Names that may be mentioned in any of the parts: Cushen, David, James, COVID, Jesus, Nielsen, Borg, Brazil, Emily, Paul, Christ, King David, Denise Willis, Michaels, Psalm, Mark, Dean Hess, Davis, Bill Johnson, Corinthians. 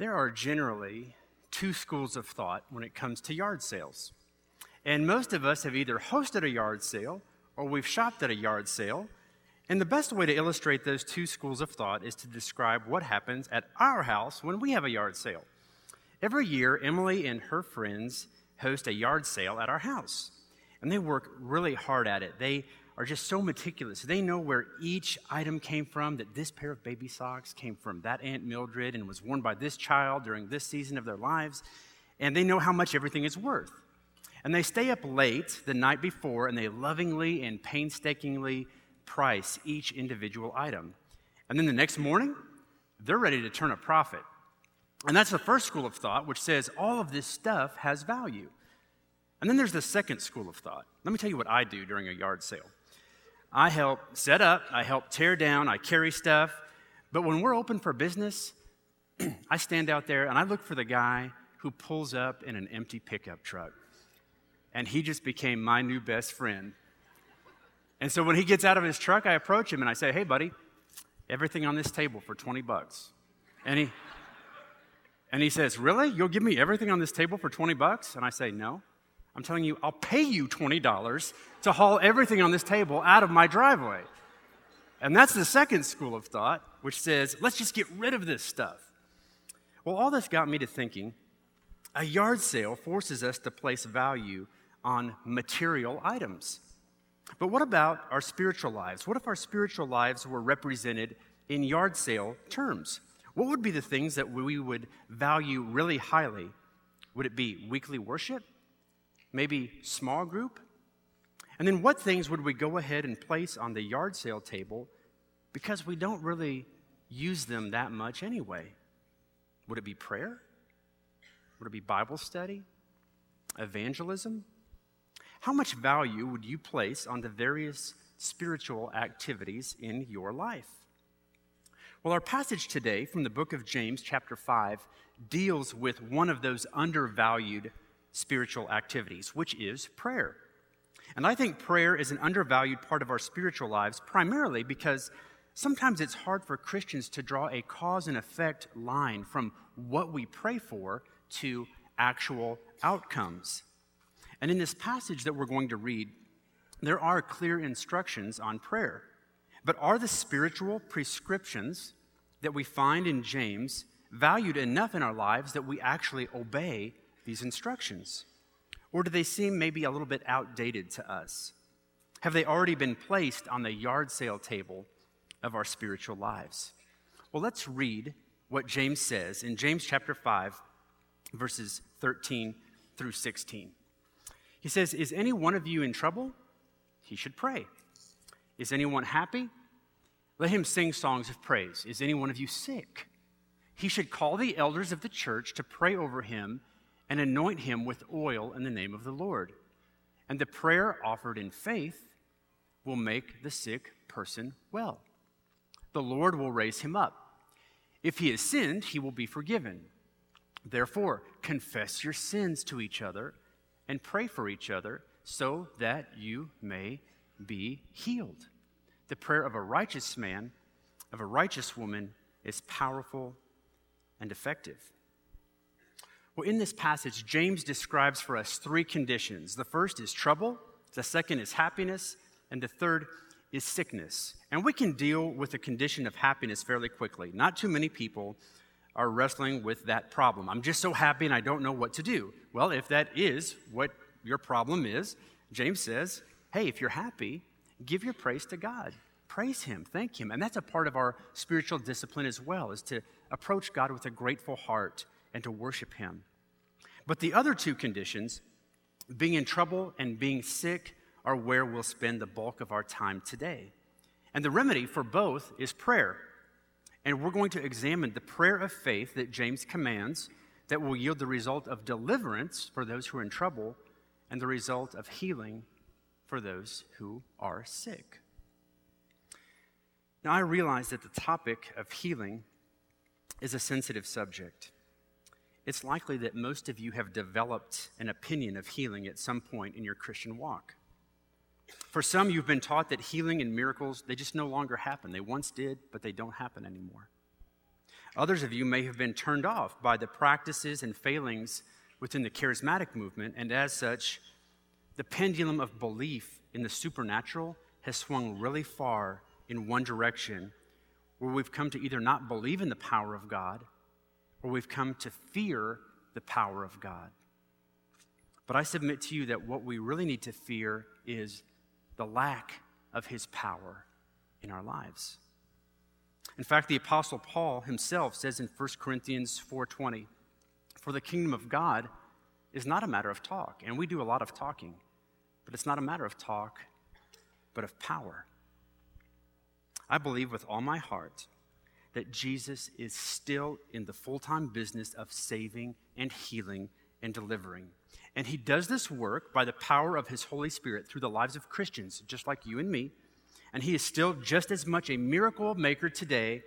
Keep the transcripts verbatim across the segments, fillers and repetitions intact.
There are generally two schools of thought when it comes to yard sales. And most of us have either hosted a yard sale or we've shopped at a yard sale. And the best way to illustrate those two schools of thought is to describe what happens at our house when we have a yard sale. Every year, Emily and her friends host a yard sale at our house. And they work really hard at it. They are just so meticulous. They know where each item came from, that this pair of baby socks came from that Aunt Mildred and was worn by this child during this season of their lives. And they know how much everything is worth. And they stay up late the night before, and they lovingly and painstakingly price each individual item. And then the next morning, they're ready to turn a profit. And that's the first school of thought, which says all of this stuff has value. And then there's the second school of thought. Let me tell you what I do during a yard sale. I help set up, I help tear down, I carry stuff. But when we're open for business, I stand out there and I look for the guy who pulls up in an empty pickup truck. And he just became my new best friend. And so when he gets out of his truck, I approach him and I say, "Hey, buddy, everything on this table for twenty bucks. And he, and he says, "Really? You'll give me everything on this table for twenty bucks? And I say, "No. I'm telling you, I'll pay you twenty dollars to haul everything on this table out of my driveway." And that's the second school of thought, which says, let's just get rid of this stuff. Well, all this got me to thinking, a yard sale forces us to place value on material items. But what about our spiritual lives? What if our spiritual lives were represented in yard sale terms? What would be the things that we would value really highly? Would it be weekly worship? Maybe small group? And then what things would we go ahead and place on the yard sale table because we don't really use them that much anyway? Would it be prayer? Would it be Bible study? Evangelism? How much value would you place on the various spiritual activities in your life? Well, our passage today from the book of James, chapter five, deals with one of those undervalued spiritual activities, which is prayer. And I think prayer is an undervalued part of our spiritual lives, primarily because sometimes it's hard for Christians to draw a cause and effect line from what we pray for to actual outcomes. And in this passage that we're going to read, there are clear instructions on prayer. But are the spiritual prescriptions that we find in James valued enough in our lives that we actually obey these instructions? Or do they seem maybe a little bit outdated to us? Have they already been placed on the yard sale table of our spiritual lives? Well, let's read what James says in James chapter five, verses thirteen through sixteen. He says, "Is any one of you in trouble? He should pray. Is anyone happy? Let him sing songs of praise. Is any one of you sick? He should call the elders of the church to pray over him and anoint him with oil in the name of the Lord. And the prayer offered in faith will make the sick person well. The Lord will raise him up. If he has sinned, he will be forgiven. Therefore, confess your sins to each other and pray for each other so that you may be healed. The prayer of a righteous man, of a righteous woman, is powerful and effective." Well, in this passage, James describes for us three conditions. The first is trouble, the second is happiness, and the third is sickness. And we can deal with the condition of happiness fairly quickly. Not too many people are wrestling with that problem. I'm just so happy and I don't know what to do. Well, if that is what your problem is, James says, hey, if you're happy, give your praise to God. Praise him, thank him. And that's a part of our spiritual discipline as well, is to approach God with a grateful heart and to worship him. But the other two conditions, being in trouble and being sick, are where we'll spend the bulk of our time today. And the remedy for both is prayer. And we're going to examine the prayer of faith that James commands that will yield the result of deliverance for those who are in trouble and the result of healing for those who are sick. Now, I realize that the topic of healing is a sensitive subject. It's likely that most of you have developed an opinion of healing at some point in your Christian walk. For some, you've been taught that healing and miracles, they just no longer happen. They once did, but they don't happen anymore. Others of you may have been turned off by the practices and failings within the charismatic movement, and as such, the pendulum of belief in the supernatural has swung really far in one direction, where we've come to either not believe in the power of God, or we've come to fear the power of God. But I submit to you that what we really need to fear is the lack of his power in our lives. In fact, the Apostle Paul himself says in First Corinthians four twenty, "For the kingdom of God is not a matter of talk." And we do a lot of talking, but it's not a matter of talk, but of power. I believe with all my heart that Jesus is still in the full-time business of saving and healing and delivering. And he does this work by the power of his Holy Spirit through the lives of Christians, just like you and me. And he is still just as much a miracle maker today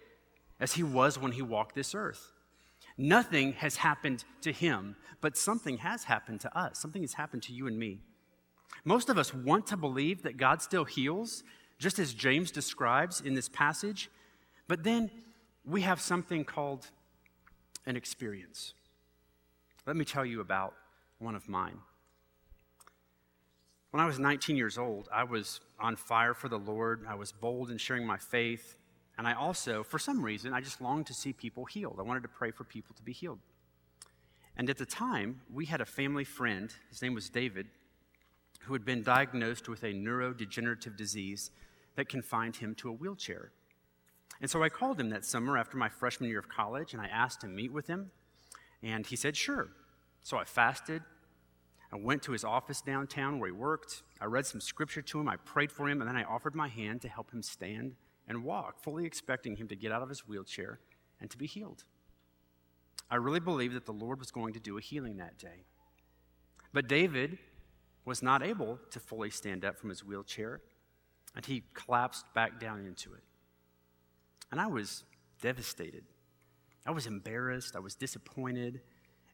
as he was when he walked this earth. Nothing has happened to him, but something has happened to us. Something has happened to you and me. Most of us want to believe that God still heals, just as James describes in this passage, but then we have something called an experience. Let me tell you about one of mine. When I was nineteen years old, I was on fire for the Lord. I was bold in sharing my faith. And I also, for some reason, I just longed to see people healed. I wanted to pray for people to be healed. And at the time, we had a family friend, his name was David, who had been diagnosed with a neurodegenerative disease that confined him to a wheelchair. And so I called him that summer after my freshman year of college, and I asked to meet with him. And he said, sure. So I fasted. I went to his office downtown where he worked. I read some scripture to him, I prayed for him, and then I offered my hand to help him stand and walk, fully expecting him to get out of his wheelchair and to be healed. I really believed that the Lord was going to do a healing that day. But David was not able to fully stand up from his wheelchair, and he collapsed back down into it. And I was devastated. I was embarrassed. I was disappointed.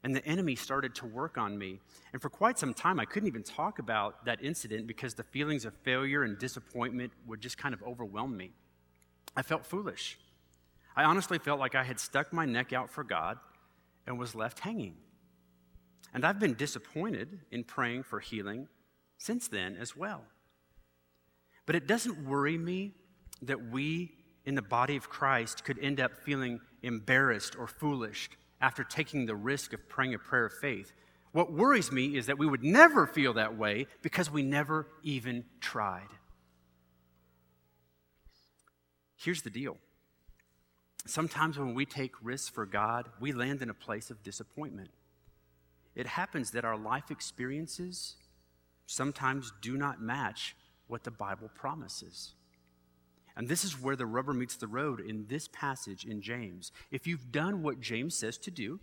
And the enemy started to work on me. And for quite some time, I couldn't even talk about that incident because the feelings of failure and disappointment would just kind of overwhelm me. I felt foolish. I honestly felt like I had stuck my neck out for God and was left hanging. And I've been disappointed in praying for healing since then as well. But it doesn't worry me that we in the body of Christ could end up feeling embarrassed or foolish after taking the risk of praying a prayer of faith. What worries me is that we would never feel that way because we never even tried. Here's the deal. Sometimes when we take risks for God, we land in a place of disappointment. It happens that our life experiences sometimes do not match what the Bible promises. And this is where the rubber meets the road in this passage in James. If you've done what James says to do,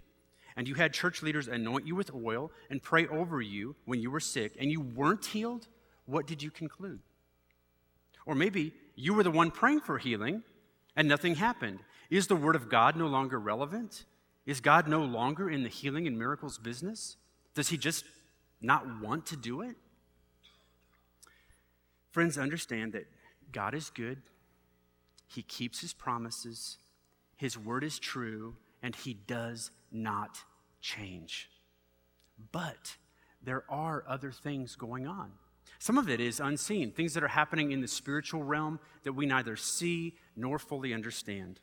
and you had church leaders anoint you with oil and pray over you when you were sick, and you weren't healed, what did you conclude? Or maybe you were the one praying for healing, and nothing happened. Is the word of God no longer relevant? Is God no longer in the healing and miracles business? Does he just not want to do it? Friends, understand that God is good. He keeps his promises, his word is true, and he does not change. But there are other things going on. Some of it is unseen, things that are happening in the spiritual realm that we neither see nor fully understand.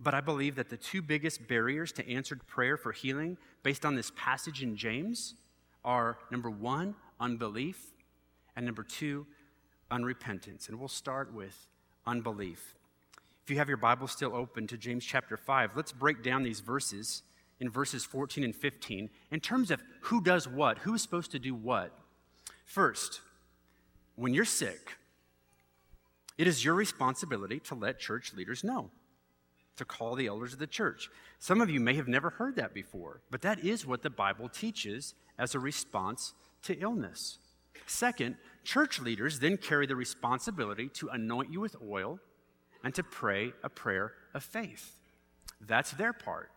But I believe that the two biggest barriers to answered prayer for healing based on this passage in James are, number one, unbelief, and number two, unrepentance. And we'll start with unbelief. If you have your Bible still open to James chapter five, let's break down these verses in verses fourteen and fifteen in terms of who does what, who is supposed to do what. First, when you're sick, it is your responsibility to let church leaders know, to call the elders of the church. Some of you may have never heard that before, but that is what the Bible teaches as a response to illness. Second, church leaders then carry the responsibility to anoint you with oil and to pray a prayer of faith. That's their part.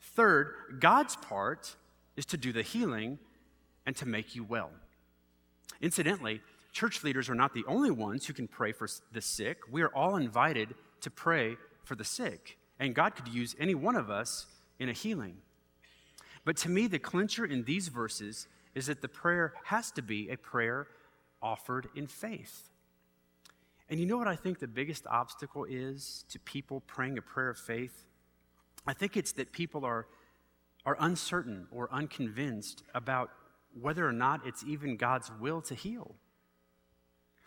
Third, God's part is to do the healing and to make you well. Incidentally, church leaders are not the only ones who can pray for the sick. We are all invited to pray for the sick. And God could use any one of us in a healing. But to me, the clincher in these verses is that the prayer has to be a prayer offered in faith. And you know what I think the biggest obstacle is to people praying a prayer of faith? I think it's that people are, are uncertain or unconvinced about whether or not it's even God's will to heal.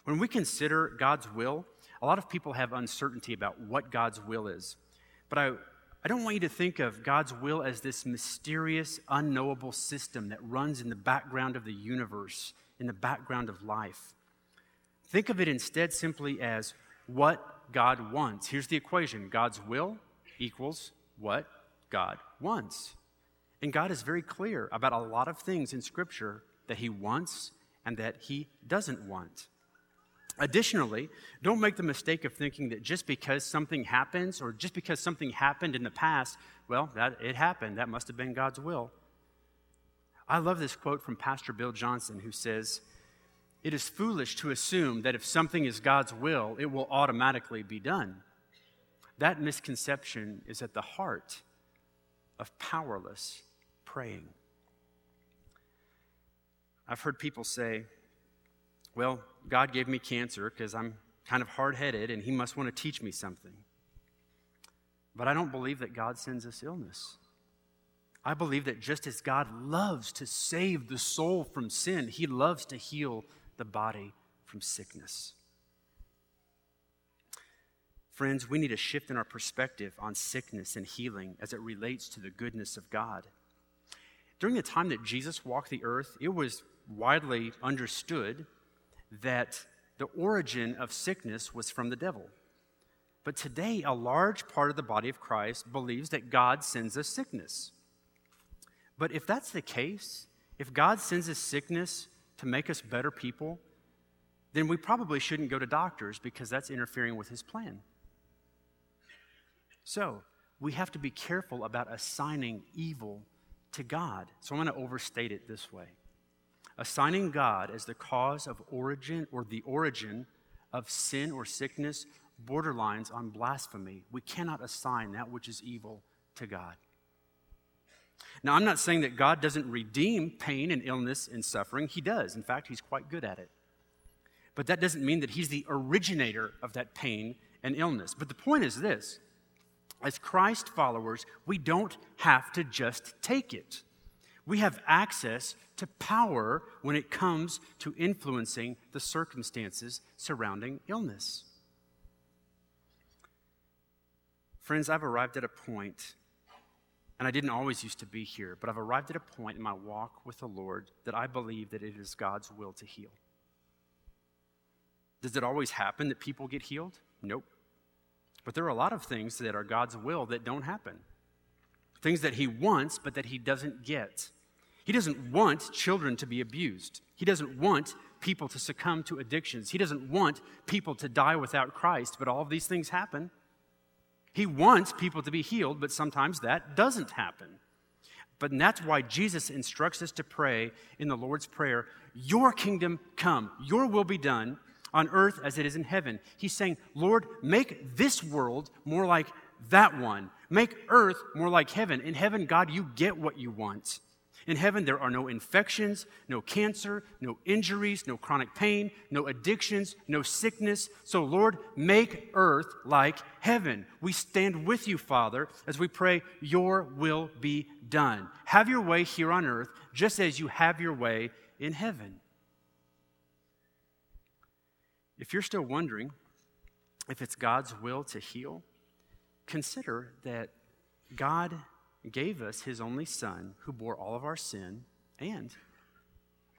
When we consider God's will, a lot of people have uncertainty about what God's will is. But I, I don't want you to think of God's will as this mysterious, unknowable system that runs in the background of the universe, in the background of life. Think of it instead simply as what God wants. Here's the equation. God's will equals what God wants. And God is very clear about a lot of things in Scripture that he wants and that he doesn't want. Additionally, don't make the mistake of thinking that just because something happens or just because something happened in the past, well, that it happened. That must have been God's will. I love this quote from Pastor Bill Johnson, who says, "It is foolish to assume that if something is God's will, it will automatically be done. That misconception is at the heart of powerless praying." I've heard people say, "Well, God gave me cancer because I'm kind of hard-headed and he must want to teach me something." But I don't believe that God sends us illness. I believe that just as God loves to save the soul from sin, he loves to heal the body from sickness. Friends, we need a shift in our perspective on sickness and healing as it relates to the goodness of God. During the time that Jesus walked the earth, it was widely understood that the origin of sickness was from the devil. But today, a large part of the body of Christ believes that God sends us sickness. But if that's the case, if God sends us sickness to make us better people, then we probably shouldn't go to doctors because that's interfering with his plan. So we have to be careful about assigning evil to God. So I'm going to overstate it this way. Assigning God as the cause of origin or the origin of sin or sickness borderlines on blasphemy. We cannot assign that which is evil to God. Now, I'm not saying that God doesn't redeem pain and illness and suffering. He does. In fact, he's quite good at it. But that doesn't mean that he's the originator of that pain and illness. But the point is this. As Christ followers, we don't have to just take it. We have access to power when it comes to influencing the circumstances surrounding illness. Friends, I've arrived at a point, and I didn't always used to be here, but I've arrived at a point in my walk with the Lord that I believe that it is God's will to heal. Does it always happen that people get healed? Nope. But there are a lot of things that are God's will that don't happen. Things that he wants, but that he doesn't get. He doesn't want children to be abused. He doesn't want people to succumb to addictions. He doesn't want people to die without Christ, but all of these things happen. He wants people to be healed, but sometimes that doesn't happen. But that's why Jesus instructs us to pray in the Lord's Prayer, "Your kingdom come, your will be done on earth as it is in heaven." He's saying, "Lord, make this world more like that one. Make earth more like heaven." In heaven, God, you get what you want. In heaven, there are no infections, no cancer, no injuries, no chronic pain, no addictions, no sickness. So, Lord, make earth like heaven. We stand with you, Father, as we pray, "Your will be done." Have your way here on earth, just as you have your way in heaven. If you're still wondering if it's God's will to heal, consider that God gave us his only Son who bore all of our sin and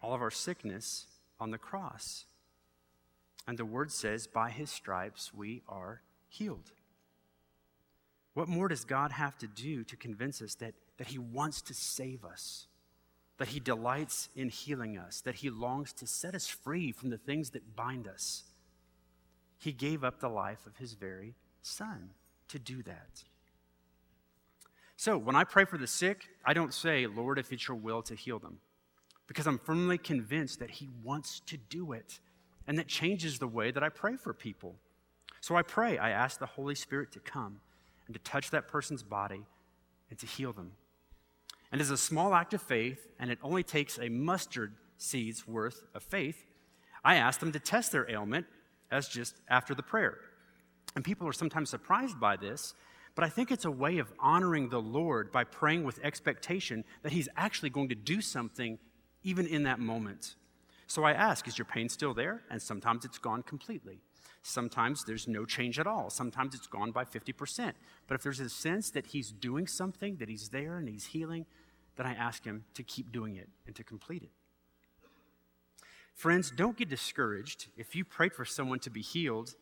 all of our sickness on the cross. And the Word says, by his stripes we are healed. What more does God have to do to convince us that, that he wants to save us, that he delights in healing us, that he longs to set us free from the things that bind us? He gave up the life of his very Son to do that. So when I pray for the sick, I don't say, "Lord, if it's your will to heal them," because I'm firmly convinced that he wants to do it, and that changes the way that I pray for people. So I pray, I ask the Holy Spirit to come and to touch that person's body and to heal them. And it's a small act of faith, and it only takes a mustard seed's worth of faith. I asked them to test their ailment as just after the prayer. And people are sometimes surprised by this, but I think it's a way of honoring the Lord by praying with expectation that he's actually going to do something even in that moment. So I ask, is your pain still there? And sometimes it's gone completely. Sometimes there's no change at all. Sometimes it's gone by fifty percent. But if there's a sense that he's doing something, that he's there and he's healing, then I ask him to keep doing it and to complete it. Friends, don't get discouraged if you prayed for someone to be healed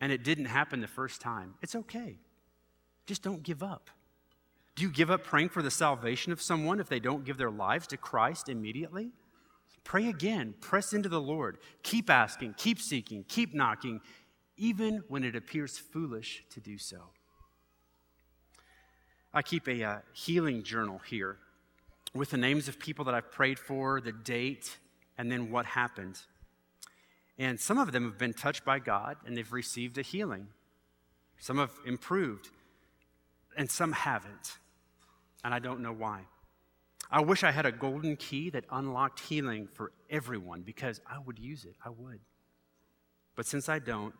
and it didn't happen the first time. It's okay. Just don't give up. Do you give up praying for the salvation of someone if they don't give their lives to Christ immediately? Pray again. Press into the Lord. Keep asking, keep seeking, keep knocking, even when it appears foolish to do so. I keep a uh, healing journal here with the names of people that I've prayed for, the date, and then what happened. And some of them have been touched by God, and they've received a healing. Some have improved, and some haven't, and I don't know why. I wish I had a golden key that unlocked healing for everyone, because I would use it. I would. But since I don't,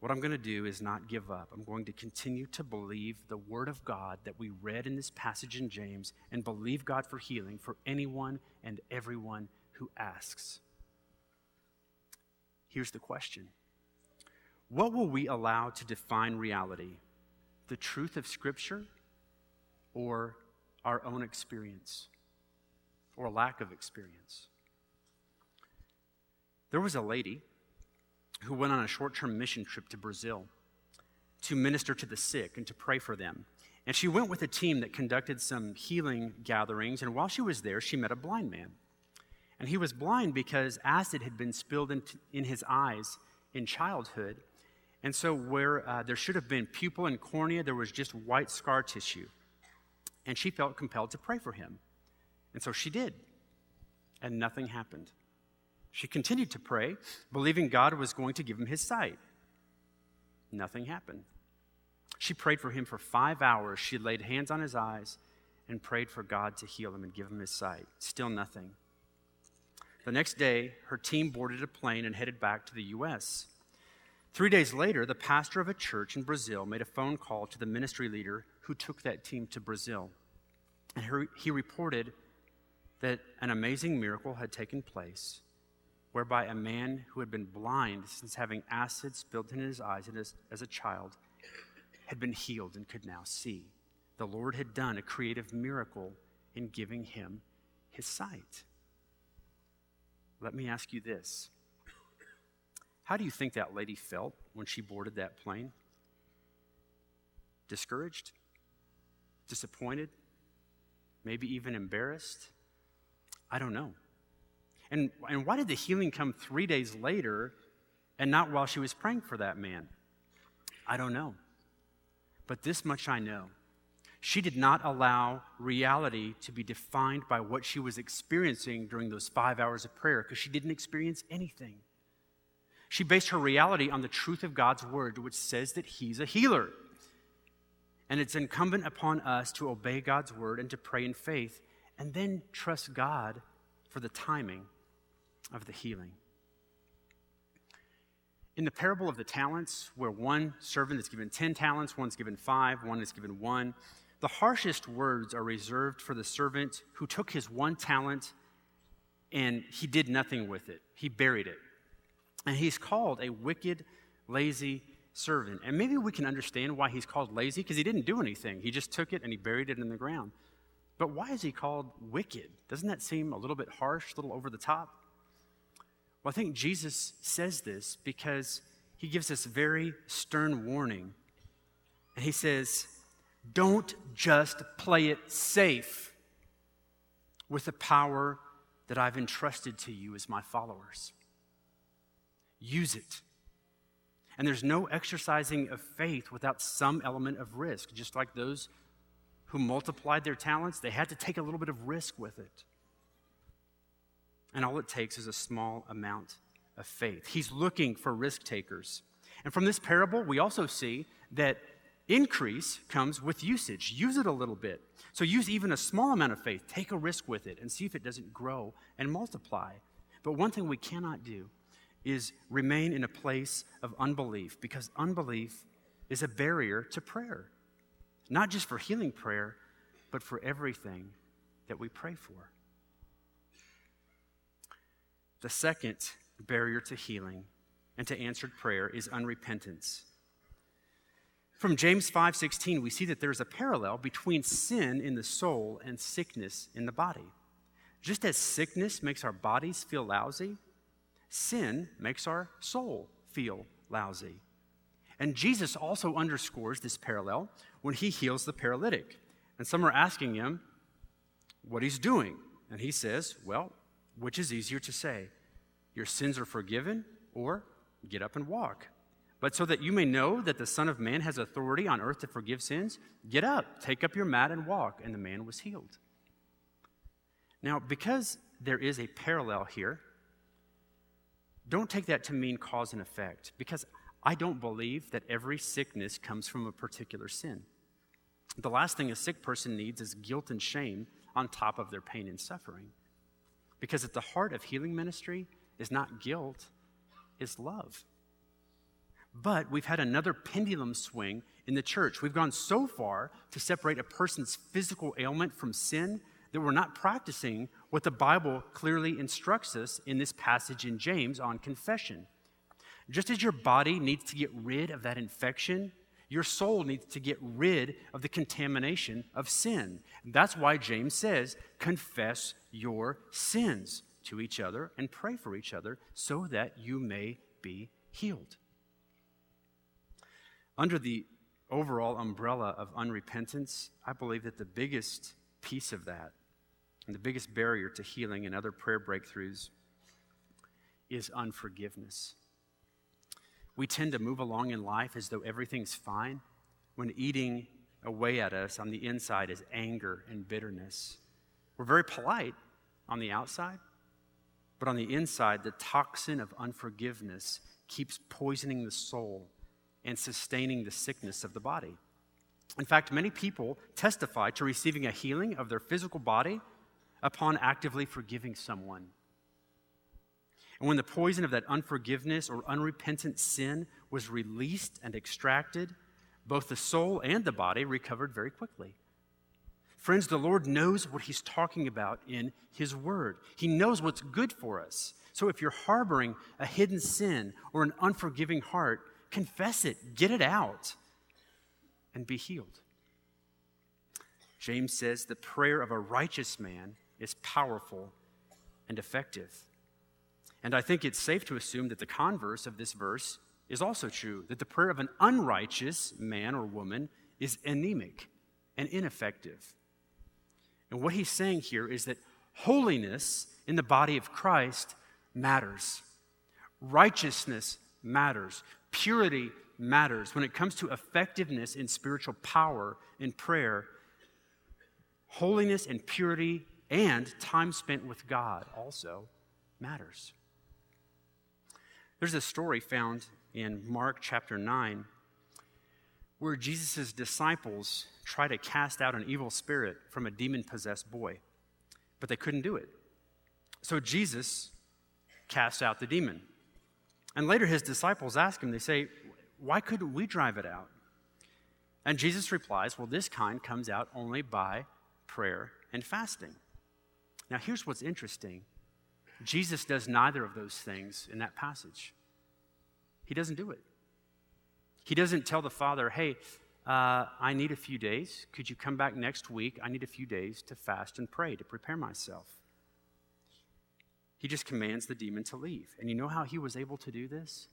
what I'm going to do is not give up. I'm going to continue to believe the word of God that we read in this passage in James and believe God for healing for anyone and everyone who asks. Here's the question. What will we allow to define reality? The truth of Scripture or our own experience or lack of experience? There was a lady who went on a short-term mission trip to Brazil to minister to the sick and to pray for them. And she went with a team that conducted some healing gatherings, and while she was there, she met a blind man. And he was blind because acid had been spilled in, t- in his eyes in childhood, and so where uh, there should have been pupil and cornea, there was just white scar tissue. And she felt compelled to pray for him. And so she did, and nothing happened. She continued to pray, believing God was going to give him his sight. Nothing happened. She prayed for him for five hours. She laid hands on his eyes and prayed for God to heal him and give him his sight. Still nothing. The next day, her team boarded a plane and headed back to the U S Three days later, the pastor of a church in Brazil made a phone call to the ministry leader who took that team to Brazil. And her, he reported that an amazing miracle had taken place whereby a man who had been blind since having acid spilled in his eyes as, as a child had been healed and could now see. The Lord had done a creative miracle in giving him his sight. Let me ask you this. How do you think that lady felt when she boarded that plane? Discouraged? Disappointed? Maybe even embarrassed? I don't know. And and why did the healing come three days later and not while she was praying for that man? I don't know. But this much I know. She did not allow reality to be defined by what she was experiencing during those five hours of prayer, because she didn't experience anything. She based her reality on the truth of God's word, which says that he's a healer. And it's incumbent upon us to obey God's word and to pray in faith and then trust God for the timing of the healing. In the parable of the talents, where one servant is given ten talents, one's given five, one is given one, the harshest words are reserved for the servant who took his one talent and he did nothing with it. He buried it. And he's called a wicked, lazy servant. And maybe we can understand why he's called lazy, because he didn't do anything. He just took it and he buried it in the ground. But why is he called wicked? Doesn't that seem a little bit harsh, a little over the top? Well, I think Jesus says this because he gives us very stern warning. And he says, don't just play it safe with the power that I've entrusted to you as my followers. Use it. And there's no exercising of faith without some element of risk. Just like those who multiplied their talents, they had to take a little bit of risk with it. And all it takes is a small amount of faith. He's looking for risk takers. And from this parable, we also see that Increase comes with usage. Use it a little bit. So use even a small amount of faith. Take a risk with it and see if it doesn't grow and multiply. But one thing we cannot do is remain in a place of unbelief, because unbelief is a barrier to prayer, not just for healing prayer, but for everything that we pray for. The second barrier to healing and to answered prayer is unrepentance. From James five sixteen, we see that there's a parallel between sin in the soul and sickness in the body. Just as sickness makes our bodies feel lousy, sin makes our soul feel lousy. And Jesus also underscores this parallel when he heals the paralytic. And some are asking him what he's doing. And he says, well, which is easier to say, your sins are forgiven, or get up and walk? But so that you may know that the Son of Man has authority on earth to forgive sins, get up, take up your mat and walk. And the man was healed. Now, because there is a parallel here, don't take that to mean cause and effect, because I don't believe that every sickness comes from a particular sin. The last thing a sick person needs is guilt and shame on top of their pain and suffering. Because at the heart of healing ministry is not guilt, it's love. But we've had another pendulum swing in the church. We've gone so far to separate a person's physical ailment from sin that we're not practicing what the Bible clearly instructs us in this passage in James on confession. Just as your body needs to get rid of that infection, your soul needs to get rid of the contamination of sin. And that's why James says, confess your sins to each other and pray for each other so that you may be healed. Under the overall umbrella of unrepentance, I believe that the biggest piece of that and the biggest barrier to healing and other prayer breakthroughs is unforgiveness. We tend to move along in life as though everything's fine, when eating away at us on the inside is anger and bitterness. We're very polite on the outside, but on the inside, the toxin of unforgiveness keeps poisoning the soul and sustaining the sickness of the body. In fact, many people testify to receiving a healing of their physical body upon actively forgiving someone. And when the poison of that unforgiveness or unrepentant sin was released and extracted, both the soul and the body recovered very quickly. Friends, the Lord knows what he's talking about in his word. He knows what's good for us. So if you're harboring a hidden sin or an unforgiving heart, confess it, get it out, and be healed. James says the prayer of a righteous man is powerful and effective. And I think it's safe to assume that the converse of this verse is also true, that the prayer of an unrighteous man or woman is anemic and ineffective. And what he's saying here is that holiness in the body of Christ matters. Righteousness matters. Purity matters. When it comes to effectiveness in spiritual power in prayer, holiness and purity and time spent with God also matters. There's a story found in Mark chapter nine where Jesus' disciples try to cast out an evil spirit from a demon-possessed boy, but they couldn't do it. So Jesus casts out the demon. And later his disciples ask him, they say, why couldn't we drive it out? And Jesus replies, well, this kind comes out only by prayer and fasting. Now, here's what's interesting. Jesus does neither of those things in that passage. He doesn't do it. He doesn't tell the Father, hey, uh, I need a few days. Could you come back next week? I need a few days to fast and pray, to prepare myself. He just commands the demon to leave. And you know how he was able to do this?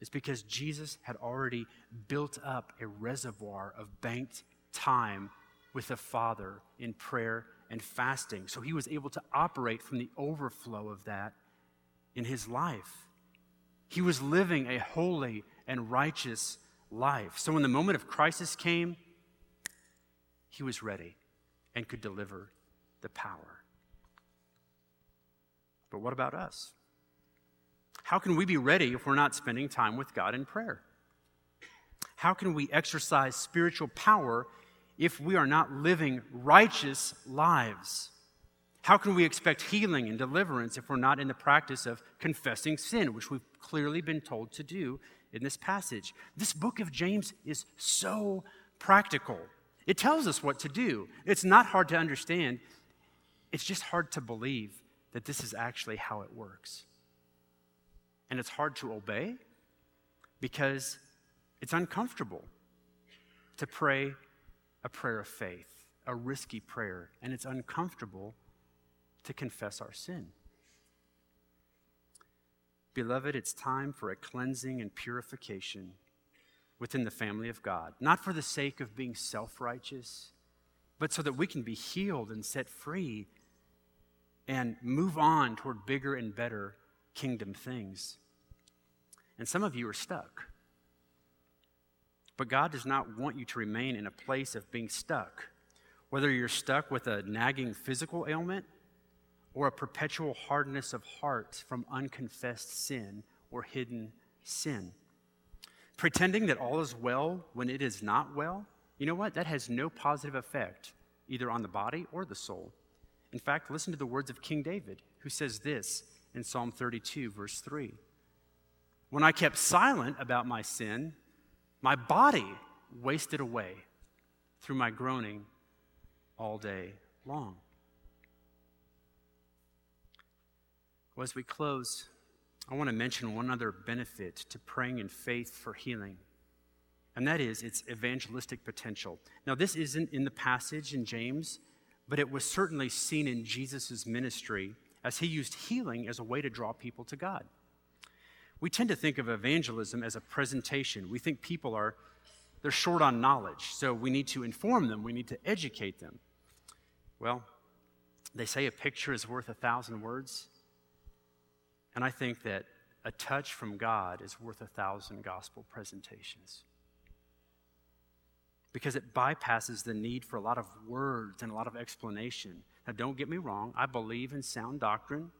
It's because Jesus had already built up a reservoir of banked time with the Father in prayer and fasting. So he was able to operate from the overflow of that in his life. He was living a holy and righteous life. So when the moment of crisis came, he was ready and could deliver the power. But what about us? How can we be ready if we're not spending time with God in prayer? How can we exercise spiritual power if we are not living righteous lives? How can we expect healing and deliverance if we're not in the practice of confessing sin, which we've clearly been told to do in this passage? This book of James is so practical. It tells us what to do. It's not hard to understand. It's just hard to believe that this is actually how it works. And it's hard to obey because it's uncomfortable to pray a prayer of faith, a risky prayer, and it's uncomfortable to confess our sin. Beloved, it's time for a cleansing and purification within the family of God, not for the sake of being self-righteous, but so that we can be healed and set free and move on toward bigger and better kingdom things. And some of you are stuck. But God does not want you to remain in a place of being stuck, whether you're stuck with a nagging physical ailment or a perpetual hardness of heart from unconfessed sin or hidden sin. Pretending that all is well when it is not well, you know what? That has no positive effect either on the body or the soul. In fact, listen to the words of King David, who says this in Psalm thirty-two, verse three. When I kept silent about my sin, my body wasted away through my groaning all day long. Well, as we close, I want to mention one other benefit to praying in faith for healing, and that is its evangelistic potential. Now, this isn't in the passage in James, but it was certainly seen in Jesus' ministry as he used healing as a way to draw people to God. We tend to think of evangelism as a presentation. We think people are, they're short on knowledge, so we need to inform them, we need to educate them. Well, they say a picture is worth a thousand words, and I think that a touch from God is worth a thousand gospel presentations, because it bypasses the need for a lot of words and a lot of explanation. Now, don't get me wrong, I believe in sound doctrine,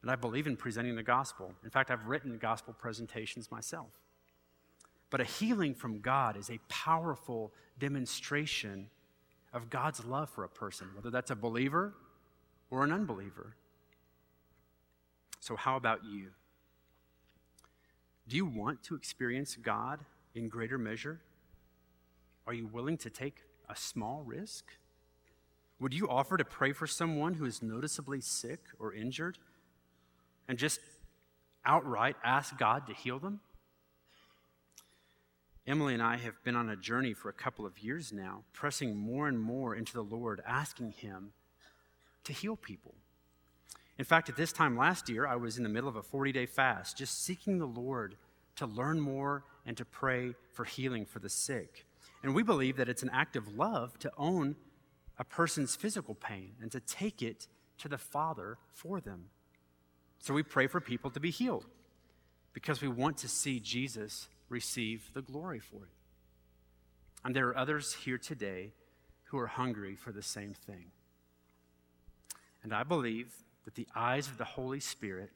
and I believe in presenting the gospel. In fact, I've written gospel presentations myself. But a healing from God is a powerful demonstration of God's love for a person, whether that's a believer or an unbeliever. So how about you? Do you want to experience God in greater measure? Are you willing to take a small risk? Would you offer to pray for someone who is noticeably sick or injured and just outright ask God to heal them? Emily and I have been on a journey for a couple of years now, pressing more and more into the Lord, asking Him to heal people. In fact, at this time last year, I was in the middle of a forty-day fast, just seeking the Lord to learn more and to pray for healing for the sick. And we believe that it's an act of love to own a person's physical pain and to take it to the Father for them. So we pray for people to be healed because we want to see Jesus receive the glory for it. And there are others here today who are hungry for the same thing. And I believe that the eyes of the Holy Spirit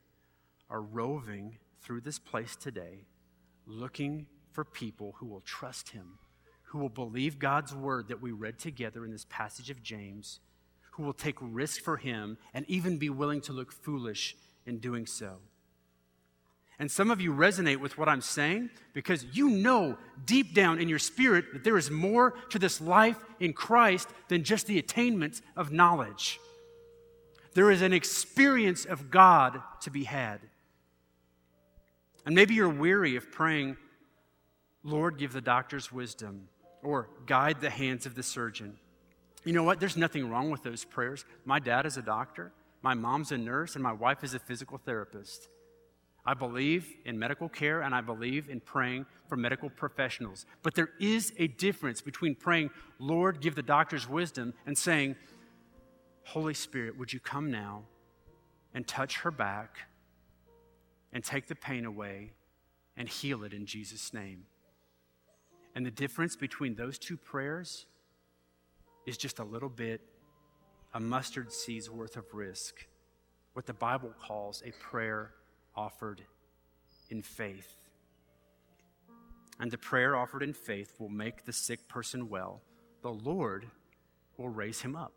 are roving through this place today, looking for people who will trust Him, who will believe God's word that we read together in this passage of James, who will take risk for Him and even be willing to look foolish in doing so. And some of you resonate with what I'm saying because you know deep down in your spirit that there is more to this life in Christ than just the attainment of knowledge. There is an experience of God to be had. And maybe you're weary of praying, Lord, give the doctors wisdom, or guide the hands of the surgeon. You know what? There's nothing wrong with those prayers. My dad is a doctor, my mom's a nurse, and my wife is a physical therapist. I believe in medical care, and I believe in praying for medical professionals. But there is a difference between praying, Lord, give the doctors wisdom, and saying, Holy Spirit, would you come now and touch her back and take the pain away and heal it in Jesus' name. And the difference between those two prayers is just a little bit, a mustard seed's worth of risk, what the Bible calls a prayer offered in faith. and the prayer offered in faith will make the sick person well. The Lord will raise him up.